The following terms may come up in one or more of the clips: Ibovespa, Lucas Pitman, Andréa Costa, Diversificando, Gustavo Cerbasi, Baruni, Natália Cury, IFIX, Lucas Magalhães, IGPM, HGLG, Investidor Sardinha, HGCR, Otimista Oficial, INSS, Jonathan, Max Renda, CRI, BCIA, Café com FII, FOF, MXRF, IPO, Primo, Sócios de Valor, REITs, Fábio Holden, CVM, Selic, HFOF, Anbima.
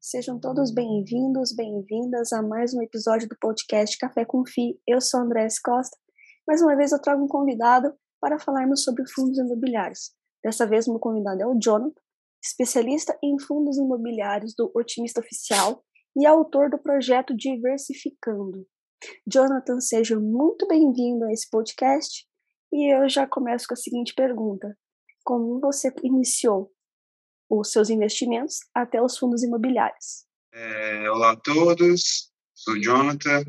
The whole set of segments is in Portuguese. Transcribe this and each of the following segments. Sejam todos bem-vindos, bem-vindas a mais um episódio do podcast Café com FII. Eu sou a Andréa Costa. Mais uma vez eu trago um convidado para falarmos sobre fundos imobiliários. Dessa vez meu convidado é o Jonathan, especialista em fundos imobiliários do Otimista Oficial e autor do projeto Diversificando. Jonathan, seja muito bem-vindo a esse podcast e eu já começo com a seguinte pergunta. Como você iniciou os seus investimentos até os fundos imobiliários? Olá a todos, sou o Jonathan.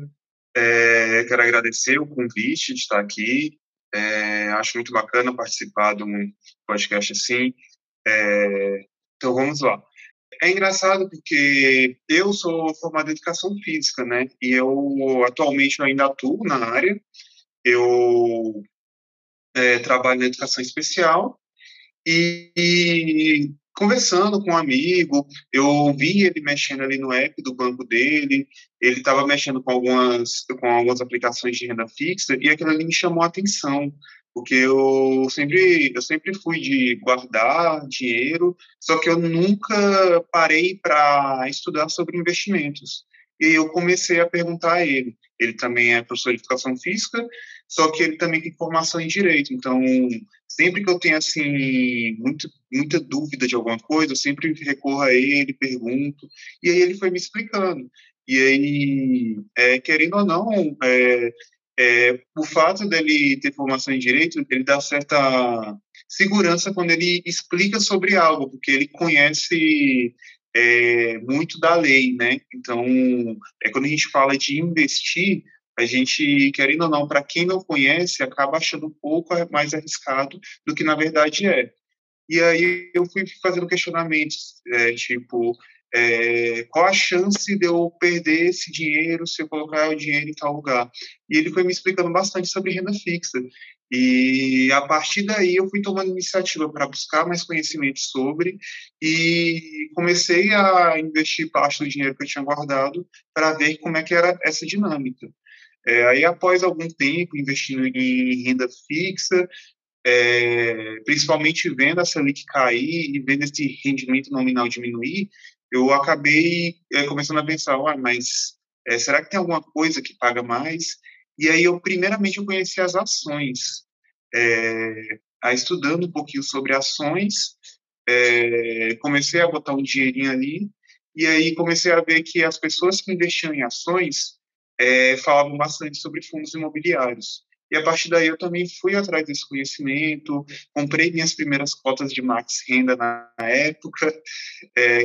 Quero agradecer o convite de estar aqui. Acho muito bacana participar de um podcast assim. Então vamos lá. É engraçado porque eu sou formado em educação física, né? E eu atualmente ainda atuo na área. Eu trabalho na educação especial e conversando com um amigo, eu vi ele mexendo ali no app do banco dele, ele estava mexendo com algumas aplicações de renda fixa, e aquilo ali me chamou a atenção, porque eu sempre fui de guardar dinheiro, só que eu nunca parei para estudar sobre investimentos. E eu comecei a perguntar a ele. Ele também é professor de educação física, só que ele também tem formação em direito. Então, sempre que eu tenho, assim, muita dúvida de alguma coisa, eu sempre recorro a ele, pergunto. E aí ele foi me explicando. E aí, querendo ou não, o fato dele ter formação em direito, ele dá certa segurança quando ele explica sobre algo, porque ele conhece muito da lei, né? Então, quando a gente fala de investir, a gente, querendo ou não, para quem não conhece, acaba achando um pouco mais arriscado do que na verdade é. E aí eu fui fazendo questionamentos, qual a chance de eu perder esse dinheiro se eu colocar o dinheiro em tal lugar? E ele foi me explicando bastante sobre renda fixa. E a partir daí eu fui tomando iniciativa para buscar mais conhecimento sobre e comecei a investir parte do dinheiro que eu tinha guardado para ver como é que era essa dinâmica. Aí após algum tempo investindo em renda fixa, principalmente vendo a Selic cair e vendo esse rendimento nominal diminuir, eu acabei começando a pensar, mas será que tem alguma coisa que paga mais? E aí, primeiramente, eu conheci as ações. Estudando um pouquinho sobre ações, comecei a botar um dinheirinho ali, e aí comecei a ver que as pessoas que investiam em ações falavam bastante sobre fundos imobiliários. E a partir daí, eu também fui atrás desse conhecimento, comprei minhas primeiras cotas de Max Renda na época,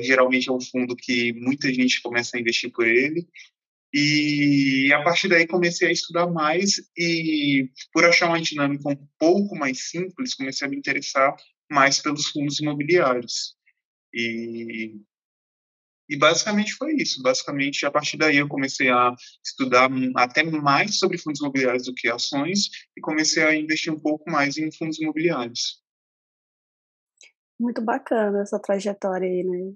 geralmente é um fundo que muita gente começa a investir por ele. E a partir daí comecei a estudar mais e, por achar uma dinâmica um pouco mais simples, comecei a me interessar mais pelos fundos imobiliários. E basicamente foi isso. Basicamente, a partir daí eu comecei a estudar até mais sobre fundos imobiliários do que ações e comecei a investir um pouco mais em fundos imobiliários. Muito bacana essa trajetória aí, né?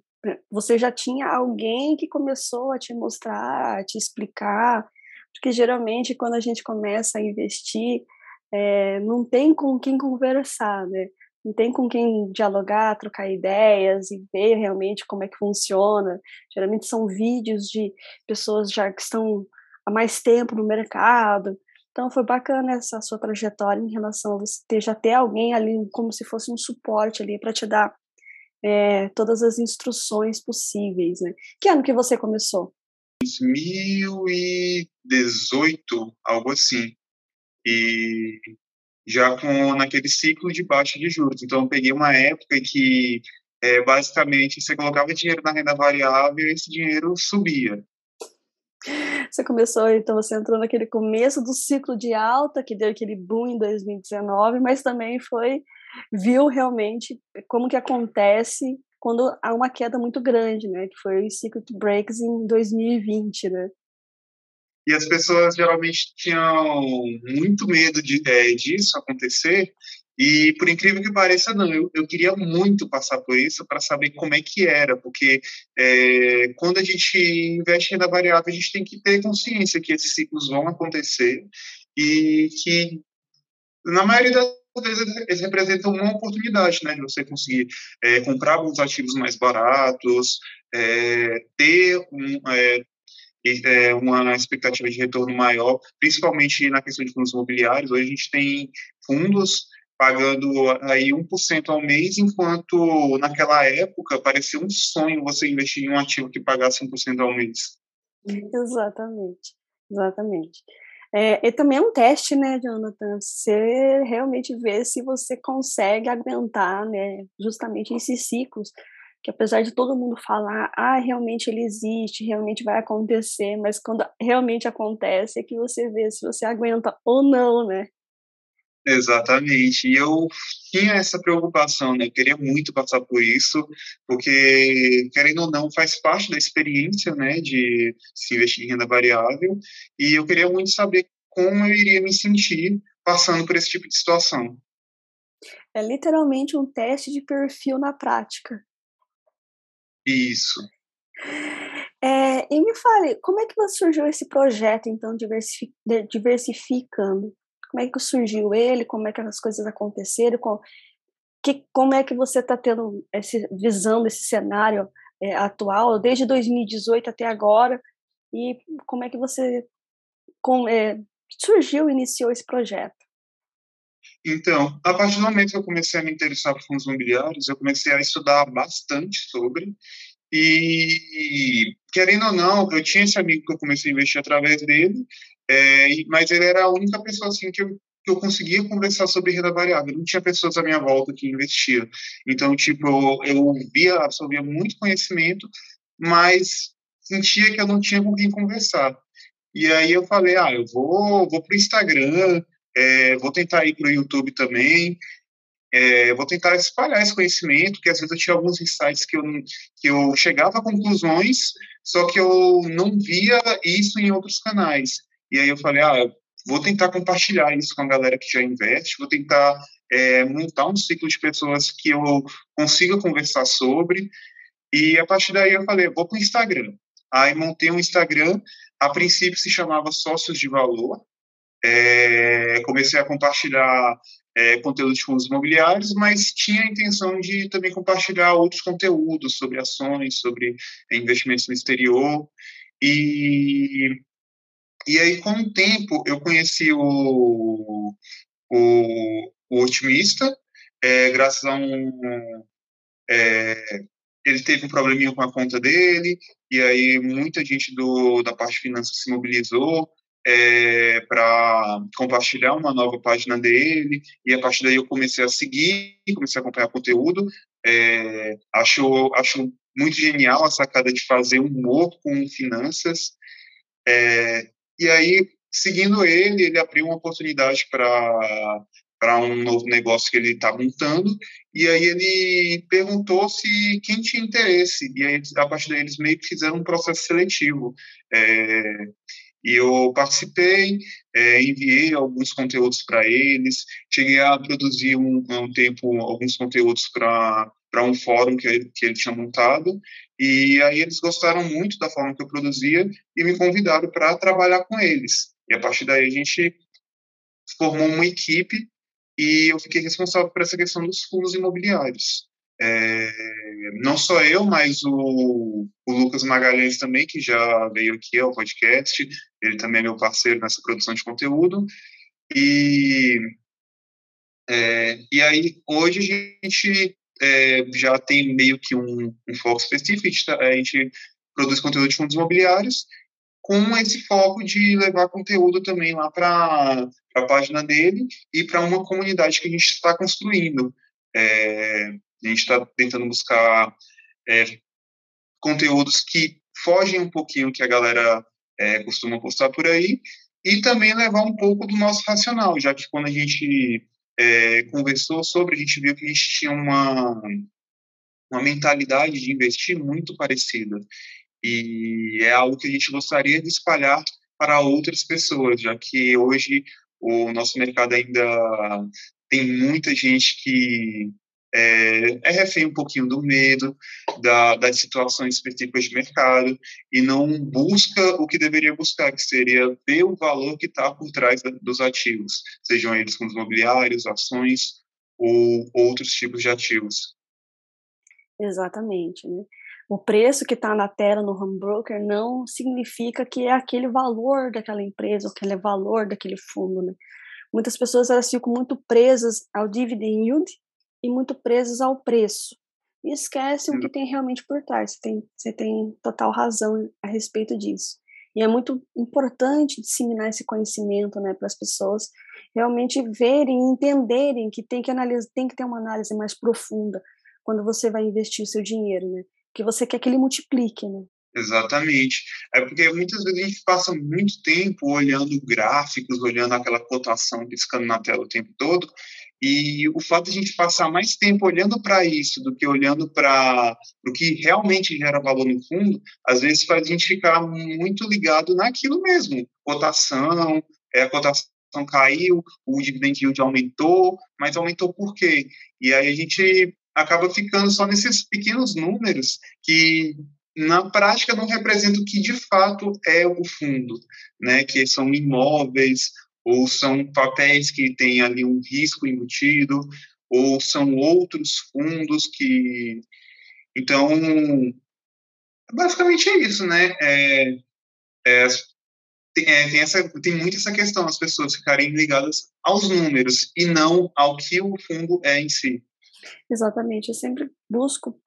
Você já tinha alguém que começou a te mostrar, a te explicar, porque geralmente quando a gente começa a investir, não tem com quem conversar, né? Não tem com quem dialogar, trocar ideias e ver realmente como é que funciona. Geralmente são vídeos de pessoas já que estão há mais tempo no mercado. Então foi bacana essa sua trajetória em relação a você ter já ter alguém ali como se fosse um suporte ali para te dar todas as instruções possíveis, né? Que ano que você começou? 2018, algo assim. E já naquele ciclo de baixa de juros. Então, eu peguei uma época que, basicamente, você colocava dinheiro na renda variável e esse dinheiro subia. Você começou, então, você entrou naquele começo do ciclo de alta, que deu aquele boom em 2019, mas também viu realmente como que acontece quando há uma queda muito grande, né, que foi o Circuit Breaks em 2020, né? E as pessoas geralmente tinham muito medo disso acontecer e, por incrível que pareça, não. Eu queria muito passar por isso para saber como é que era, porque quando a gente investe em renda variável, a gente tem que ter consciência que esses ciclos vão acontecer e que, na maioria das porque eles representam uma oportunidade, né, de você conseguir comprar alguns ativos mais baratos, ter uma expectativa de retorno maior, principalmente na questão de fundos imobiliários. Hoje a gente tem fundos pagando aí 1% ao mês, enquanto naquela época parecia um sonho você investir em um ativo que pagasse 1% ao mês. Exatamente, exatamente. E também é um teste, né, Jonathan? Você realmente vê se você consegue aguentar, né, justamente esses ciclos, que apesar de todo mundo falar, realmente ele existe, realmente vai acontecer, mas quando realmente acontece é que você vê se você aguenta ou não, né? Exatamente, e eu tinha essa preocupação, né, eu queria muito passar por isso, porque, querendo ou não, faz parte da experiência, né, de se investir em renda variável, e eu queria muito saber como eu iria me sentir passando por esse tipo de situação. É literalmente um teste de perfil na prática. Isso. E me fale, como é que surgiu esse projeto, então, Diversificando? Como é que surgiu ele? Como é que as coisas aconteceram? Como é que você está tendo visando esse cenário atual, desde 2018 até agora? E como é que você iniciou esse projeto? Então, a partir do momento que eu comecei a me interessar por fundos imobiliários, eu comecei a estudar bastante sobre. E, querendo ou não, eu tinha esse amigo que eu comecei a investir através dele, mas ele era a única pessoa assim, que eu conseguia conversar sobre renda variável. Não tinha pessoas à minha volta que investiam. Então, tipo, eu absorvia muito conhecimento, mas sentia que eu não tinha com quem conversar. E aí eu falei, eu vou para o Instagram, vou tentar ir para o YouTube também, vou tentar espalhar esse conhecimento, que às vezes eu tinha alguns insights que eu chegava a conclusões, só que eu não via isso em outros canais. E aí eu falei, vou tentar compartilhar isso com a galera que já investe, vou tentar montar um ciclo de pessoas que eu consiga conversar sobre. E a partir daí eu falei, vou para o Instagram. Aí montei um Instagram, a princípio se chamava Sócios de Valor. Comecei a compartilhar conteúdo de fundos imobiliários, mas tinha a intenção de também compartilhar outros conteúdos sobre ações, sobre investimentos no exterior. E aí, com o tempo, eu conheci o Otimista, graças a ele teve um probleminha com a conta dele, e aí muita gente da parte de finanças se mobilizou, para compartilhar uma nova página dele, e a partir daí eu comecei a seguir, comecei a acompanhar conteúdo, acho muito genial a sacada de fazer humor com finanças, e aí, seguindo ele abriu uma oportunidade para um novo negócio que ele está montando, e aí ele perguntou se quem tinha interesse, e aí, a partir daí, eles meio que fizeram um processo seletivo, e eu participei, enviei alguns conteúdos para eles, cheguei a produzir um tempo alguns conteúdos para um fórum que ele tinha montado, e aí eles gostaram muito da forma que eu produzia e me convidaram para trabalhar com eles. E a partir daí a gente formou uma equipe e eu fiquei responsável por essa questão dos fundos imobiliários. Não só eu, mas o Lucas Magalhães também, que já veio aqui ao podcast, ele também é meu parceiro nessa produção de conteúdo, e aí hoje a gente já tem meio que um foco específico, a gente produz conteúdo de fundos imobiliários, com esse foco de levar conteúdo também lá para a página dele e para uma comunidade que a gente está construindo. A gente está tentando buscar conteúdos que fogem um pouquinho que a galera costuma postar por aí e também levar um pouco do nosso racional, já que quando a gente conversou sobre, a gente viu que a gente tinha uma mentalidade de investir muito parecida e é algo que a gente gostaria de espalhar para outras pessoas, já que hoje o nosso mercado ainda tem muita gente que é refém um pouquinho do medo, das situações específicas de mercado, e não busca o que deveria buscar, que seria ver o valor que está por trás dos ativos, sejam eles fundos imobiliários, ações ou outros tipos de ativos. Exatamente, né? O preço que está na tela no home broker não significa que é aquele valor daquela empresa, ou aquele valor daquele fundo, né? Muitas pessoas, elas ficam muito presas ao dividend yield e muito presas ao preço. E esquecem o que tem realmente por trás. Você tem total razão a respeito disso. E é muito importante disseminar esse conhecimento, né, para as pessoas realmente verem e entenderem que tem que ter uma análise mais profunda quando você vai investir o seu dinheiro, né? Que você quer que ele multiplique, né? Exatamente. É porque muitas vezes a gente passa muito tempo olhando gráficos, olhando aquela cotação piscando na tela o tempo todo, e o fato de a gente passar mais tempo olhando para isso do que olhando para o que realmente gera valor no fundo, às vezes faz a gente ficar muito ligado naquilo mesmo. Cotação, a cotação caiu, o dividend yield aumentou, mas aumentou por quê? E aí a gente acaba ficando só nesses pequenos números que, na prática, não representam o que, de fato, é o fundo, né? Que são imóveis, ou são papéis que têm ali um risco embutido, ou são outros fundos que... Então, basicamente é isso, né? Tem muito essa questão, as pessoas ficarem ligadas aos números e não ao que o fundo é em si. Exatamente, eu sempre busco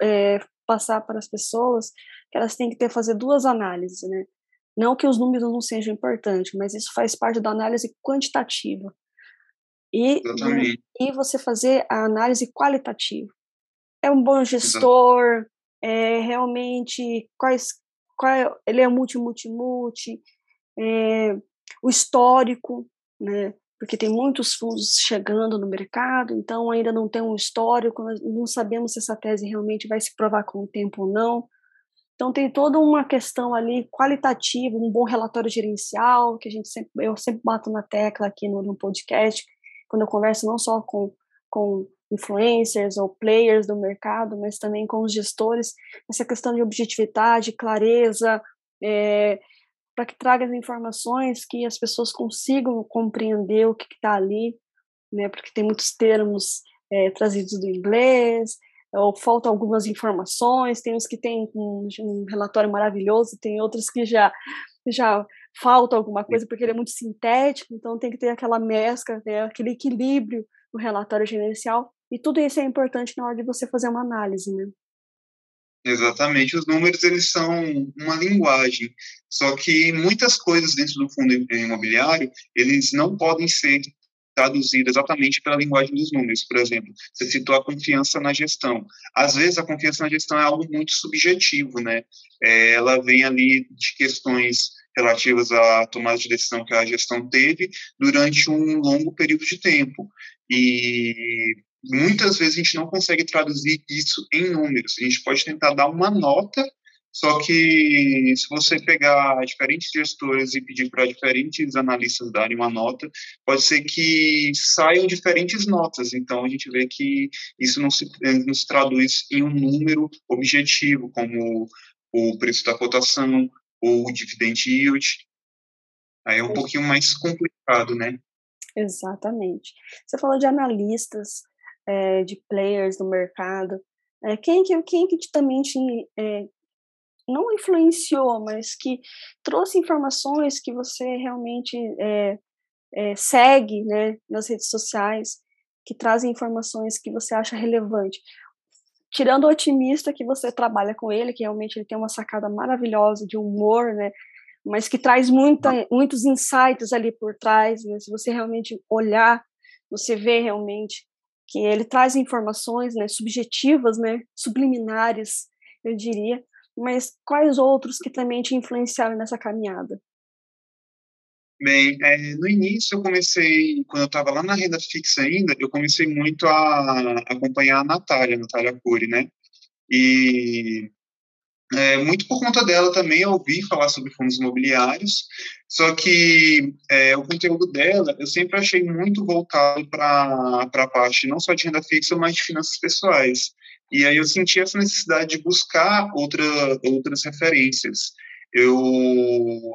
passar para as pessoas que elas têm que fazer duas análises, né? Não que os números não sejam importantes, mas isso faz parte da análise quantitativa. E você fazer a análise qualitativa. É um bom gestor, realmente, ele é multi, o histórico, né? Porque tem muitos fundos chegando no mercado, então ainda não tem um histórico, não sabemos se essa tese realmente vai se provar com o tempo ou não. Então tem toda uma questão ali qualitativa, um bom relatório gerencial, que eu sempre bato na tecla aqui no podcast, quando eu converso não só com influencers ou players do mercado, mas também com os gestores, essa questão de objetividade, clareza, para que traga as informações que as pessoas consigam compreender o que está ali, né? Porque tem muitos termos trazidos do inglês, ou faltam algumas informações, tem uns que tem um relatório maravilhoso, tem outros que já falta alguma coisa, porque ele é muito sintético, então tem que ter aquela mescla, né? Aquele equilíbrio do relatório gerencial, e tudo isso é importante na hora de você fazer uma análise, né? Exatamente, os números, eles são uma linguagem, só que muitas coisas dentro do fundo imobiliário, eles não podem ser traduzidas exatamente pela linguagem dos números. Por exemplo, você citou a confiança na gestão. Às vezes a confiança na gestão é algo muito subjetivo, né? Ela vem ali de questões relativas à tomada de decisão que a gestão teve durante um longo período de tempo, e muitas vezes a gente não consegue traduzir isso em números. A gente pode tentar dar uma nota, só que se você pegar diferentes gestores e pedir para diferentes analistas darem uma nota, pode ser que saiam diferentes notas. Então a gente vê que isso não se traduz em um número objetivo, como o preço da cotação ou o dividend yield. Aí é um pouquinho mais complicado, né? Exatamente. Você falou de analistas, de players do mercado, quem que também não influenciou, mas que trouxe informações que você realmente segue, né, nas redes sociais, que trazem informações que você acha relevante, tirando o Otimista, que você trabalha com ele, que realmente ele tem uma sacada maravilhosa de humor, né, mas que traz muitos insights ali por trás, né? Se você realmente olhar, você vê realmente que ele traz informações, né, subjetivas, né, subliminares, eu diria, mas quais outros que também te influenciaram nessa caminhada? Bem, no início eu comecei, quando eu estava lá na renda fixa ainda, eu comecei muito a acompanhar a Natália Cury, né, e muito por conta dela também, eu ouvi falar sobre fundos imobiliários, só que o conteúdo dela eu sempre achei muito voltado para a parte não só de renda fixa, mas de finanças pessoais. E aí eu senti essa necessidade de buscar outras referências. Eu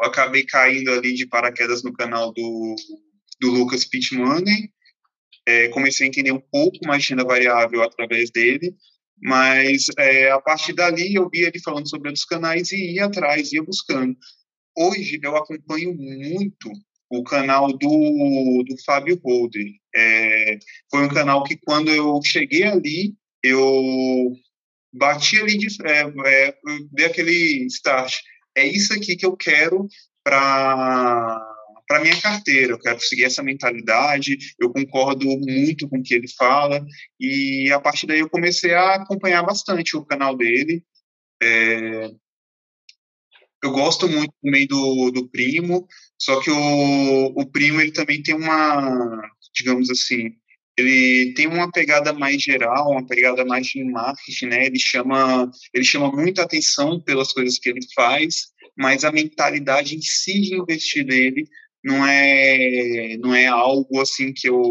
acabei caindo ali de paraquedas no canal do Lucas Pitman, comecei a entender um pouco mais de renda variável através dele, mas a partir dali eu via ele falando sobre outros canais e ia atrás, ia buscando. Hoje eu acompanho muito o canal do Fábio Holden. Foi um canal que quando eu cheguei ali, eu bati ali, dei aquele start. É isso aqui que eu quero para minha carteira, eu quero seguir essa mentalidade, eu concordo muito com o que ele fala, e a partir daí eu comecei a acompanhar bastante o canal dele. Eu gosto muito também do Primo, só que o Primo ele também tem uma, digamos assim, ele tem uma pegada mais geral, uma pegada mais de marketing, né? Ele chama muita atenção pelas coisas que ele faz, mas a mentalidade em si de investir dele não é algo assim que eu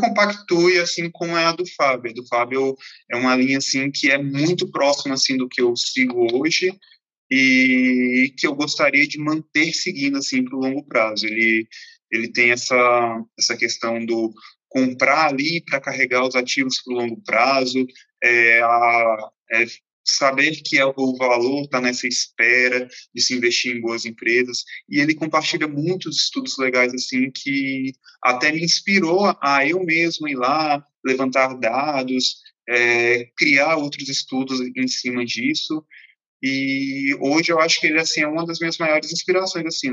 compactue assim como é a do Fábio. A do Fábio é uma linha assim que é muito próxima assim do que eu sigo hoje e que eu gostaria de manter seguindo assim para o longo prazo. Ele tem essa questão do comprar ali para carregar os ativos para o longo prazo, saber que o valor está nessa espera de se investir em boas empresas, e ele compartilha muitos estudos legais assim que até me inspirou a eu mesmo ir lá, levantar dados, criar outros estudos em cima disso, e hoje eu acho que ele assim, é uma das minhas maiores inspirações assim,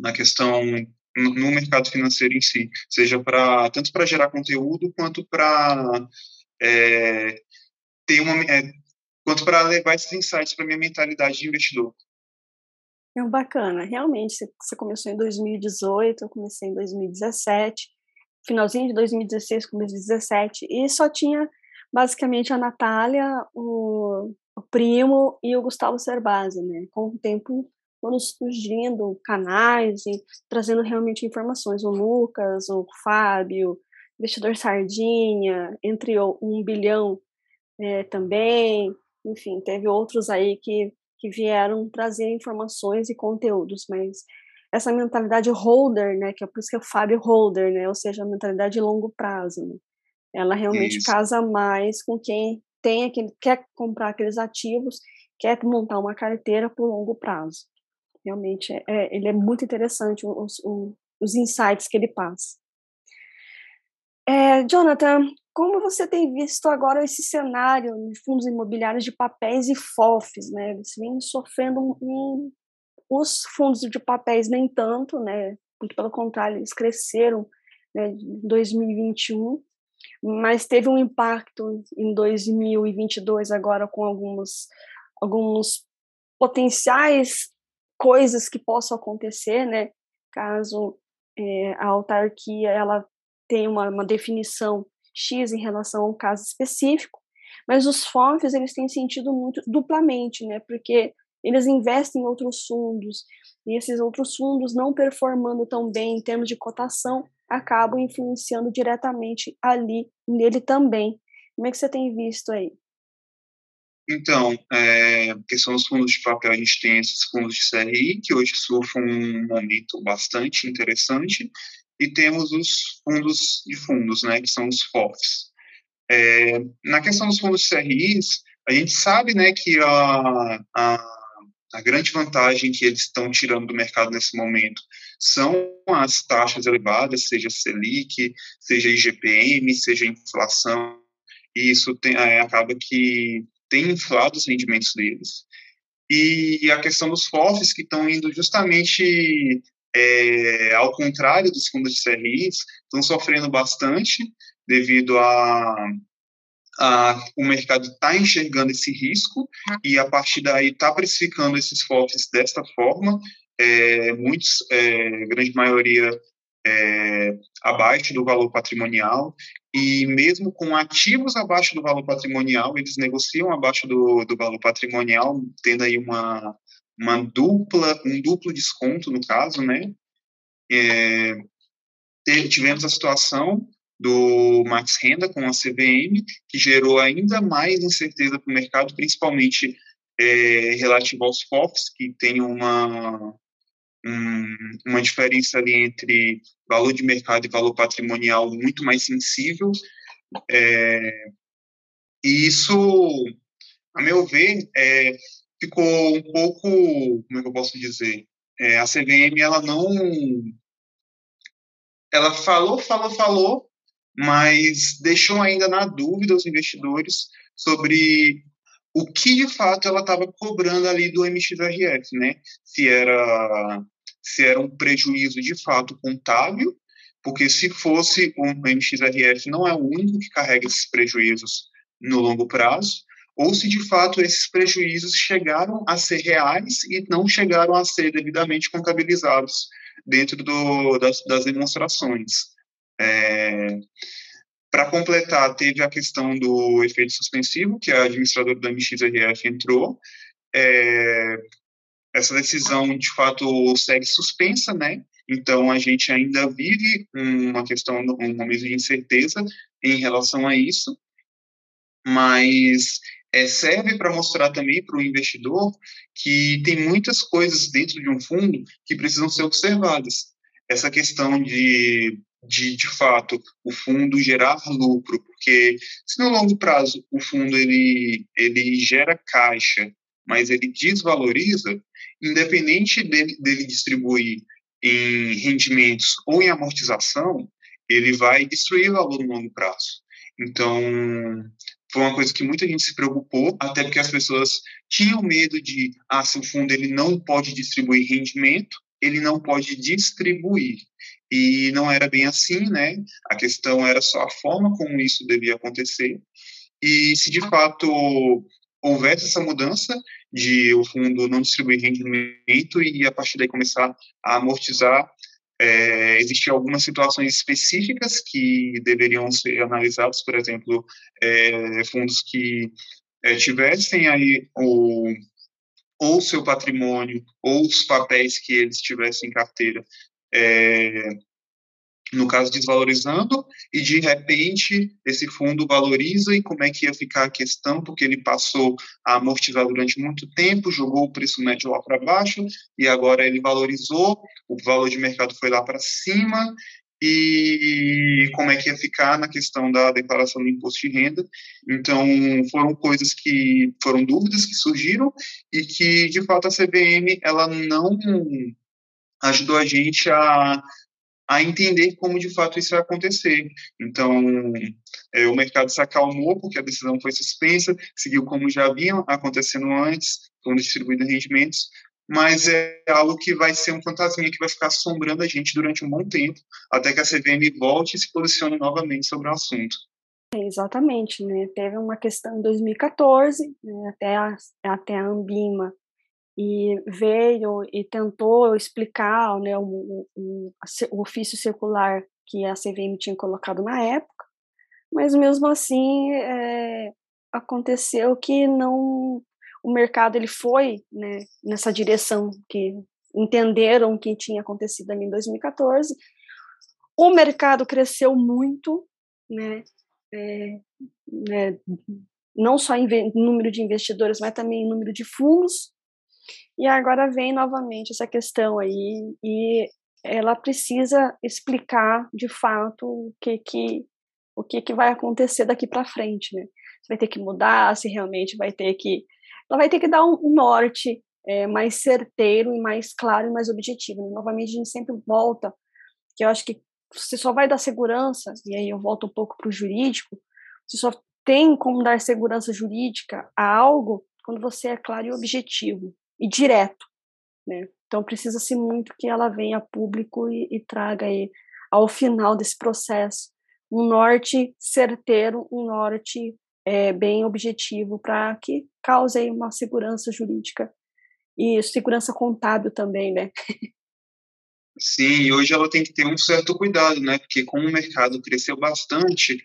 na questão no mercado financeiro em si, seja tanto para gerar conteúdo quanto para quanto para levar esses insights para minha mentalidade de investidor. É bacana, realmente, você começou em 2018, eu comecei em 2017, finalzinho de 2016, começo de 2017, e só tinha basicamente a Natália, o Primo e o Gustavo Cerbasi, né? Com o tempo foram surgindo canais e trazendo realmente informações, o Lucas, o Fábio, Investidor Sardinha, entre 1 bilhão também, enfim, teve outros aí que vieram trazer informações e conteúdos, mas essa mentalidade holder, né, que é por isso que é o Fábio Holder, né, ou seja, a mentalidade de longo prazo, né, ela realmente casa mais com quem quer comprar aqueles ativos, quer montar uma carteira por longo prazo. Realmente, ele é muito interessante, os insights que ele passa. Jonathan, como você tem visto agora esse cenário de fundos imobiliários de papéis e FOFs, né? Eles vêm sofrendo, os fundos de papéis nem tanto, né? Muito pelo contrário, eles cresceram, né, em 2021, mas teve um impacto em 2022 agora com alguns potenciais coisas que possam acontecer, né? Caso a autarquia ela tem uma definição X em relação a um caso específico, mas os FOFs eles têm sentido muito duplamente, né? Porque eles investem em outros fundos, e esses outros fundos não performando tão bem em termos de cotação, acabam influenciando diretamente ali, nele também. Como é que você tem visto aí? Então, porque são os fundos de papel, a gente tem esses fundos de CRI, que hoje sofrem um momento bastante interessante, e temos os fundos de fundos, né, que são os FOFs. Na questão dos fundos CRIs, a gente sabe, né, que a grande vantagem que eles estão tirando do mercado nesse momento são as taxas elevadas, seja Selic, seja IGPM, seja inflação, e isso acaba que tem inflado os rendimentos deles. E a questão dos FOFs, que estão indo justamente ao contrário dos fundos de CRIs, estão sofrendo bastante devido o mercado está enxergando esse risco e a partir daí está precificando esses FOFs desta forma. Muitos, grande maioria, abaixo do valor patrimonial, e mesmo com ativos abaixo do valor patrimonial, eles negociam abaixo do valor patrimonial, tendo aí um duplo desconto, no caso, né? Tivemos a situação do Max Renda com a CVM, que gerou ainda mais incerteza para o mercado, principalmente relativo aos FOFs, que tem uma diferença ali entre valor de mercado e valor patrimonial muito mais sensível. E isso, a meu ver, ficou um pouco, como é que eu posso dizer? A CVM, ela não... Ela falou, mas deixou ainda na dúvida os investidores sobre o que, de fato, ela estava cobrando ali do MXRF, né? Se era um prejuízo, de fato, contábil, porque se fosse um MXRF, não é o único que carrega esses prejuízos no longo prazo, ou se, de fato, esses prejuízos chegaram a ser reais e não chegaram a ser devidamente contabilizados dentro das demonstrações. Para completar, teve a questão do efeito suspensivo, que a administradora da MXRF entrou. Essa decisão, de fato, segue suspensa, né? Então, a gente ainda vive uma questão, um momento de incerteza em relação a isso, mas serve para mostrar também para o investidor que tem muitas coisas dentro de um fundo que precisam ser observadas. Essa questão de fato, o fundo gerar lucro, porque se no longo prazo o fundo ele gera caixa, mas ele desvaloriza, independente dele distribuir em rendimentos ou em amortização, ele vai destruir valor no longo prazo. Então, foi uma coisa que muita gente se preocupou, até porque as pessoas tinham medo de, se o fundo ele não pode distribuir rendimento, ele não pode distribuir. E não era bem assim, né? A questão era só a forma como isso devia acontecer. E se, de fato, houvesse essa mudança de o fundo não distribuir rendimento e, a partir daí, começar a amortizar, existiam algumas situações específicas que deveriam ser analisadas, por exemplo, fundos que tivessem aí ou seu patrimônio ou os papéis que eles tivessem em carteira, no caso, desvalorizando, e de repente esse fundo valoriza, e como é que ia ficar a questão, porque ele passou a amortizar durante muito tempo, jogou o preço médio lá para baixo, e agora ele valorizou, o valor de mercado foi lá para cima, e como é que ia ficar na questão da declaração do imposto de renda. Então, foram dúvidas que surgiram, e que, de fato, a CVM, ela não ajudou a gente a entender como, de fato, isso vai acontecer. Então, o mercado se acalmou, porque a decisão foi suspensa, seguiu como já vinha acontecendo antes, quando distribuído rendimentos, mas é algo que vai ser um fantasminha que vai ficar assombrando a gente durante um bom tempo, até que a CVM volte e se posicione novamente sobre o assunto. Exatamente, né? Teve uma questão em 2014, né? até a Anbima, e veio e tentou explicar, né, o ofício circular que a CVM tinha colocado na época, mas mesmo assim aconteceu que o mercado ele foi, né, nessa direção que entenderam que tinha acontecido ali em 2014. O mercado cresceu muito, né, não só em número de investidores, mas também em número de fundos. E agora vem novamente essa questão aí, e ela precisa explicar de fato o que vai acontecer daqui para frente, né? Se vai ter que mudar, se realmente vai ter que... Ela vai ter que dar um norte mais certeiro e mais claro e mais objetivo. Novamente, a gente sempre volta, que eu acho que você só vai dar segurança, e aí eu volto um pouco para o jurídico, você só tem como dar segurança jurídica a algo quando você é claro e objetivo e direto, né? Então precisa-se muito que ela venha a público e traga aí, ao final desse processo, um norte certeiro, um norte bem objetivo, para que cause aí uma segurança jurídica e segurança contábil também, né? Sim, e hoje ela tem que ter um certo cuidado, né? Porque como o mercado cresceu bastante,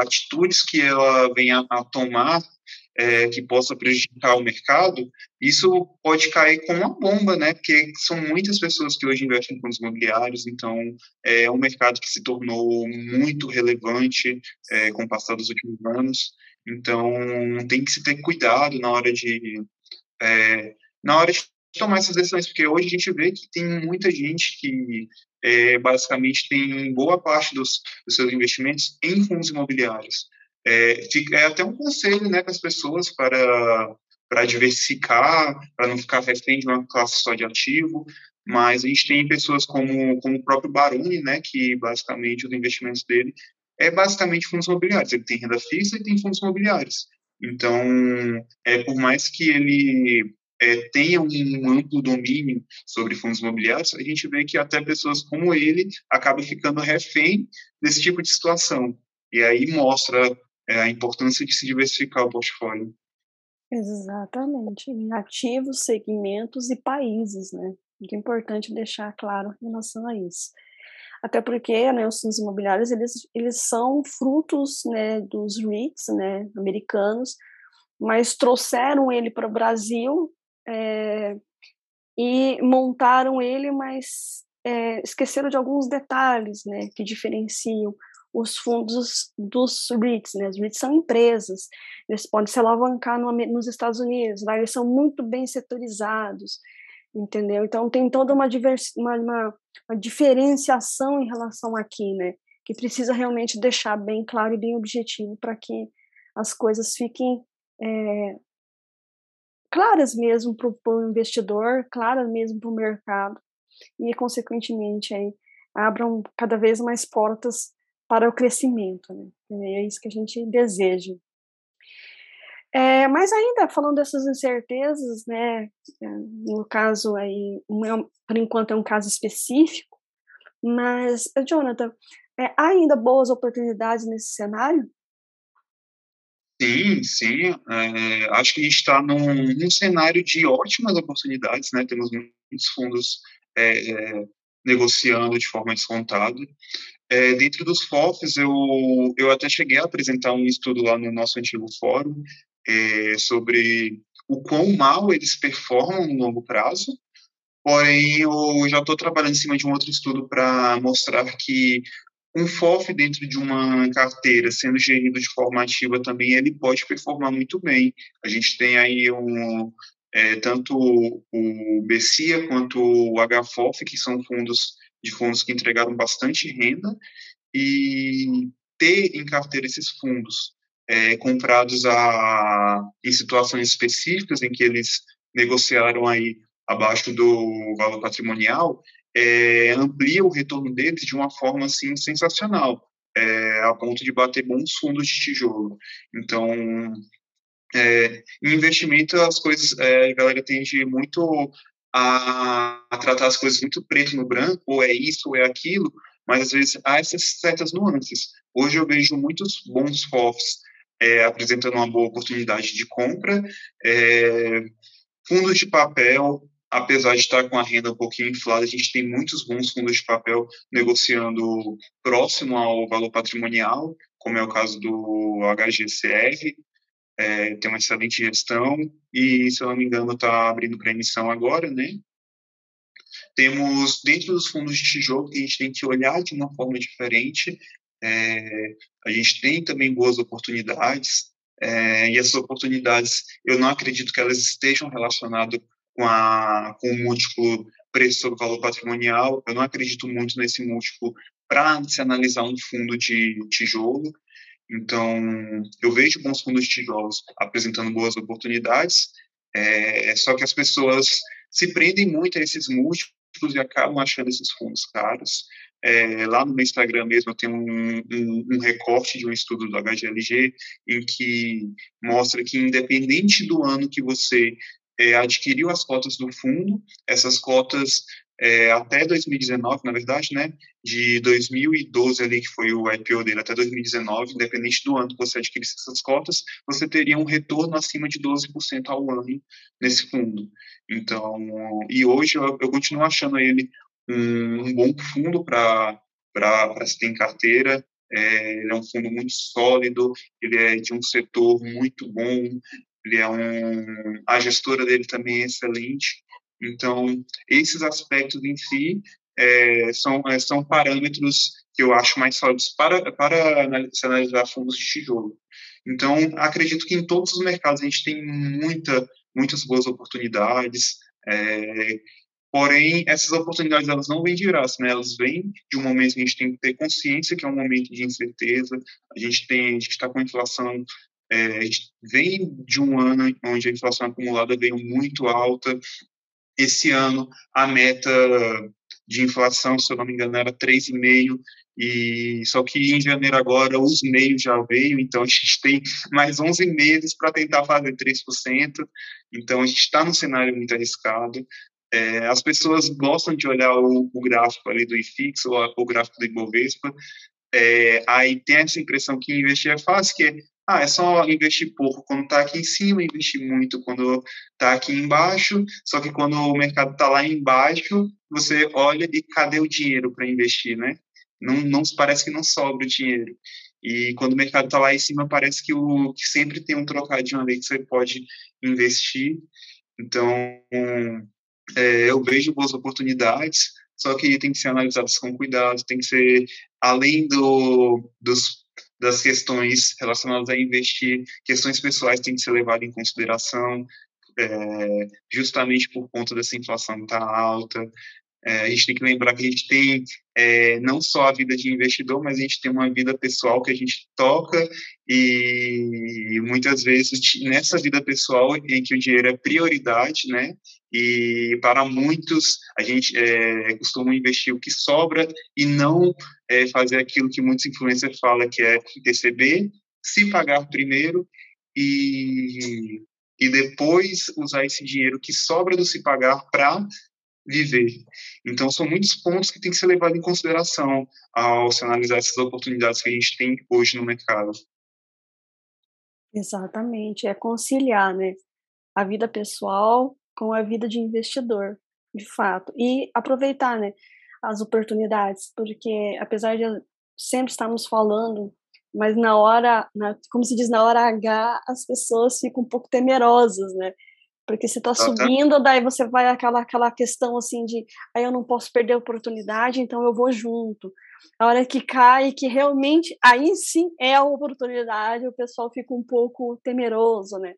atitudes que ela vem a tomar que possa prejudicar o mercado, isso pode cair como uma bomba, né? Porque são muitas pessoas que hoje investem em fundos imobiliários, então é um mercado que se tornou muito relevante com o passar dos últimos anos, então tem que se ter cuidado na hora de tomar essas decisões, porque hoje a gente vê que tem muita gente que basicamente tem boa parte dos seus investimentos em fundos imobiliários. É até um conselho, né, para as pessoas para diversificar, para não ficar refém de uma classe só de ativo, mas a gente tem pessoas como o próprio Baruni, né, que basicamente os investimentos dele é basicamente fundos imobiliários, ele tem renda fixa e tem fundos imobiliários, então por mais que ele tenha um amplo domínio sobre fundos imobiliários, a gente vê que até pessoas como ele acabam ficando refém desse tipo de situação, e aí mostra a importância de se diversificar o portfólio. Exatamente. Em ativos, segmentos e países, né? Muito importante deixar claro em relação a isso. Até porque, né, os fundos imobiliários, eles são frutos, né, dos REITs, né, americanos, mas trouxeram ele para o Brasil e montaram ele, mas esqueceram de alguns detalhes, né, que diferenciam os fundos dos REITs, né? Os REITs são empresas, eles podem se alavancar nos Estados Unidos, lá eles são muito bem setorizados, entendeu? Então tem toda uma diferenciação em relação aqui, né? Que precisa realmente deixar bem claro e bem objetivo para que as coisas fiquem claras mesmo para o investidor, claras mesmo para o mercado e, consequentemente, aí, abram cada vez mais portas para o crescimento, né? É isso que a gente deseja. Mas ainda falando dessas incertezas, né? No caso aí, por enquanto é um caso específico, mas, Jonathan, há ainda boas oportunidades nesse cenário? Sim. Acho que a gente está num cenário de ótimas oportunidades, né? Temos muitos fundos negociando de forma descontada. Dentro dos FOFs, eu até cheguei a apresentar um estudo lá no nosso antigo fórum sobre o quão mal eles performam no longo prazo, porém eu já estou trabalhando em cima de um outro estudo para mostrar que um FOF dentro de uma carteira sendo gerido de forma ativa também, ele pode performar muito bem. A gente tem aí tanto o BCIA quanto o HFOF, que são fundos que entregaram bastante renda, e ter em carteira esses fundos comprados em situações específicas em que eles negociaram aí abaixo do valor patrimonial, amplia o retorno deles de uma forma assim, sensacional, a ponto de bater bons fundos de tijolo. Então, em investimento, as coisas, a galera tende muito a tratar as coisas muito preto no branco, ou é isso, ou é aquilo, mas às vezes há essas certas nuances. Hoje eu vejo muitos bons FOFs apresentando uma boa oportunidade de compra, fundos de papel, apesar de estar com a renda um pouquinho inflada, a gente tem muitos bons fundos de papel negociando próximo ao valor patrimonial, como é o caso do HGCR, tem uma excelente gestão e, se eu não me engano, está abrindo para emissão agora, né? Temos, dentro dos fundos de tijolo, que a gente tem que olhar de uma forma diferente, a gente tem também boas oportunidades, e essas oportunidades, eu não acredito que elas estejam relacionadas com o múltiplo preço sobre valor patrimonial, eu não acredito muito nesse múltiplo para se analisar um fundo de tijolo. Então, eu vejo bons fundos de tijolos apresentando boas oportunidades, só que as pessoas se prendem muito a esses múltiplos e acabam achando esses fundos caros. Lá no meu Instagram mesmo eu tenho um recorte de um estudo do HGLG em que mostra que, independente do ano que você adquiriu as cotas do fundo, essas cotas até 2019, na verdade, né, de 2012 ali, que foi o IPO dele, até 2019, independente do ano que você adquirisse essas cotas, você teria um retorno acima de 12% ao ano nesse fundo. Então, e hoje eu continuo achando ele um bom fundo para se ter em carteira. Ele é um fundo muito sólido, ele é de um setor muito bom, ele é a gestora dele também é excelente. Então, esses aspectos em si são parâmetros que eu acho mais sólidos para se analisar fundos de tijolo. Então, acredito que em todos os mercados a gente tem muitas boas oportunidades, porém, essas oportunidades elas não vêm de graça, né? Elas vêm de um momento que a gente tem que ter consciência, que é um momento de incerteza, a gente está com inflação, a gente vem de um ano onde a inflação acumulada veio muito alta. Esse ano, a meta de inflação, se eu não me engano, era 3,5%, e só que em janeiro agora os meios já veio, então a gente tem mais 11 meses para tentar fazer 3%, então a gente está num cenário muito arriscado. As pessoas gostam de olhar o gráfico ali do IFIX ou o gráfico do Ibovespa, aí tem essa impressão que investir é fácil, que é só investir pouco quando está aqui em cima, investir muito quando está aqui embaixo, só que quando o mercado está lá embaixo, você olha e cadê o dinheiro para investir, né? Não parece que não sobra o dinheiro. E quando o mercado está lá em cima, parece que sempre tem um trocadinho ali que você pode investir. Então, eu vejo boas oportunidades, só que tem que ser analisadas com cuidado, tem que ser, além das questões relacionadas a investir, questões pessoais têm que ser levadas em consideração, justamente por conta dessa inflação estar alta. A gente tem que lembrar que a gente tem não só a vida de investidor, mas a gente tem uma vida pessoal que a gente toca, e muitas vezes nessa vida pessoal em que o dinheiro é prioridade, né? E para muitos a gente costuma investir o que sobra e não fazer aquilo que muitos influencers falam, que é receber, se pagar primeiro e depois usar esse dinheiro que sobra do se pagar para viver. Então, são muitos pontos que tem que ser levado em consideração ao se analisar essas oportunidades que a gente tem hoje no mercado. Exatamente, é conciliar, né, a vida pessoal com a vida de investidor, de fato, e aproveitar, né, as oportunidades, porque apesar de sempre estarmos falando, mas como se diz, na hora H, as pessoas ficam um pouco temerosas, né? Porque você está subindo, daí você vai aquela questão assim de eu não posso perder a oportunidade, então eu vou junto. A hora que cai, que realmente, aí sim é a oportunidade, o pessoal fica um pouco temeroso, né?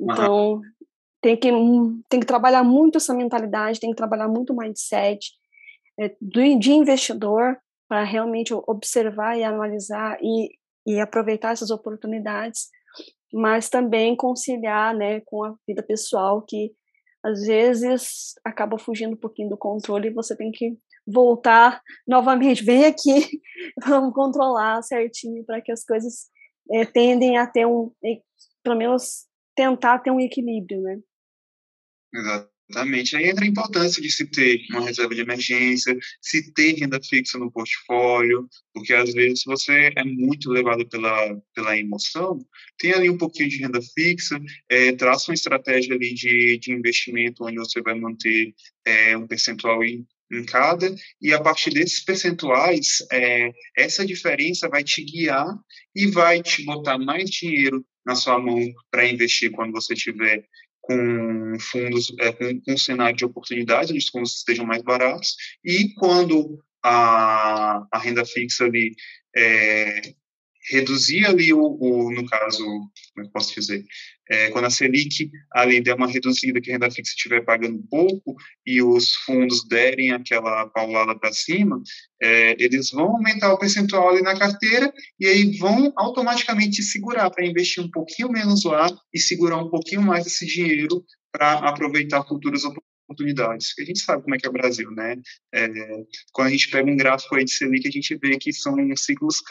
Então, tem que trabalhar muito essa mentalidade, tem que trabalhar muito o mindset de investidor para realmente observar e analisar e aproveitar essas oportunidades, mas também conciliar, né, com a vida pessoal, que às vezes acaba fugindo um pouquinho do controle e você tem que voltar novamente, vem aqui, vamos controlar certinho para que as coisas tendem a ter pelo menos tentar ter um equilíbrio, né? Exatamente, aí entra a importância de se ter uma reserva de emergência, se ter renda fixa no portfólio, porque às vezes você é muito levado pela emoção, tem ali um pouquinho de renda fixa, traça uma estratégia ali de investimento onde você vai manter um percentual em cada, e a partir desses percentuais, essa diferença vai te guiar e vai te botar mais dinheiro na sua mão para investir quando você tiver com fundos, com um cenário de oportunidade, onde os fundos estejam mais baratos, e quando a renda fixa ali reduzir ali no caso, como eu posso dizer, quando a Selic ali der uma reduzida, que a renda fixa estiver pagando pouco e os fundos derem aquela paulada para cima, eles vão aumentar o percentual ali na carteira e aí vão automaticamente segurar para investir um pouquinho menos lá e segurar um pouquinho mais esse dinheiro para aproveitar futuras oportunidades, que a gente sabe como é que é o Brasil, né? Quando a gente pega um gráfico aí de Selic, a gente vê que são ciclos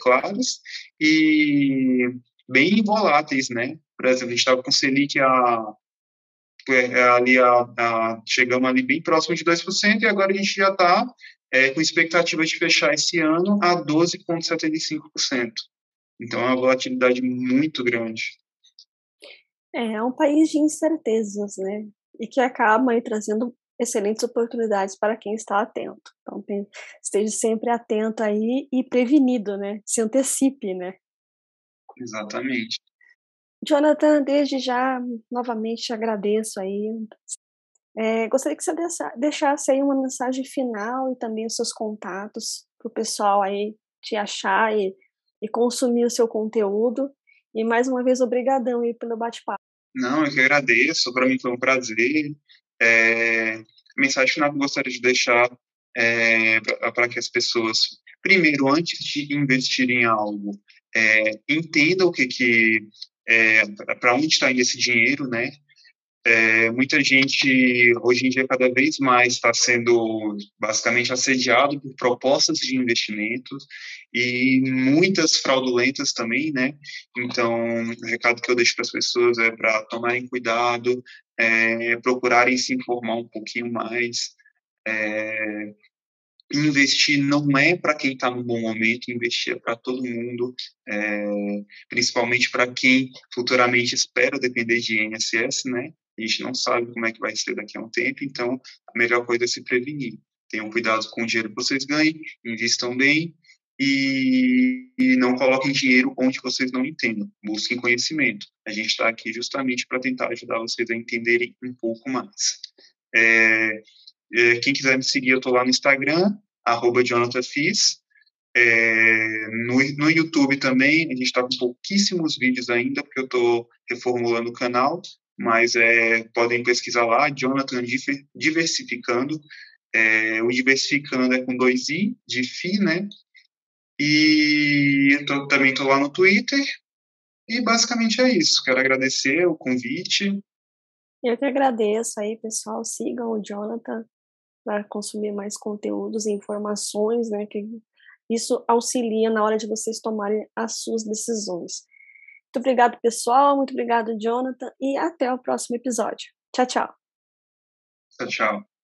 claros e bem voláteis, né? Por exemplo, a gente estava com Selic chegamos ali bem próximo de 2%, e agora a gente já está com expectativa de fechar esse ano a 12,75%. Então, é uma volatilidade muito grande. É um país de incertezas, né? E que acaba aí trazendo excelentes oportunidades para quem está atento. Então, esteja sempre atento aí e prevenido, né? Se antecipe, né? Exatamente. Jonathan, desde já, novamente, agradeço aí. Gostaria que você deixasse aí uma mensagem final e também os seus contatos para o pessoal aí te achar e consumir o seu conteúdo. E, mais uma vez, obrigadão aí pelo bate-papo. Não, eu que agradeço. Para mim foi um prazer. A mensagem final que eu gostaria de deixar para que as pessoas, primeiro, antes de investir em algo, entendam o que para onde está indo esse dinheiro, né? Muita gente, hoje em dia, cada vez mais está sendo basicamente assediado por propostas de investimentos e muitas fraudulentas também, né? Então, o recado que eu deixo para as pessoas é para tomarem cuidado, procurarem se informar um pouquinho mais. Investir não é para quem está no bom momento, investir é para todo mundo, principalmente para quem futuramente espera depender de INSS, né? A gente não sabe como é que vai ser daqui a um tempo, então a melhor coisa é se prevenir. Tenham cuidado com o dinheiro que vocês ganhem, investam bem e não coloquem dinheiro onde vocês não entendam. Busquem conhecimento. A gente está aqui justamente para tentar ajudar vocês a entenderem um pouco mais. Quem quiser me seguir, eu estou lá no Instagram, @JonathanFiz. No YouTube também, a gente está com pouquíssimos vídeos ainda, porque eu estou reformulando o canal, mas podem pesquisar lá, Jonathan Diversificando. O Diversificando é com 2i, de FI, né? E eu também estou lá no Twitter. E basicamente é isso. Quero agradecer o convite. Eu que agradeço aí, pessoal. Sigam o Jonathan para consumir mais conteúdos e informações, né? Que isso auxilia na hora de vocês tomarem as suas decisões. Muito obrigado, pessoal. Muito obrigado, Jonathan. E até o próximo episódio. Tchau, tchau. Tchau, tchau.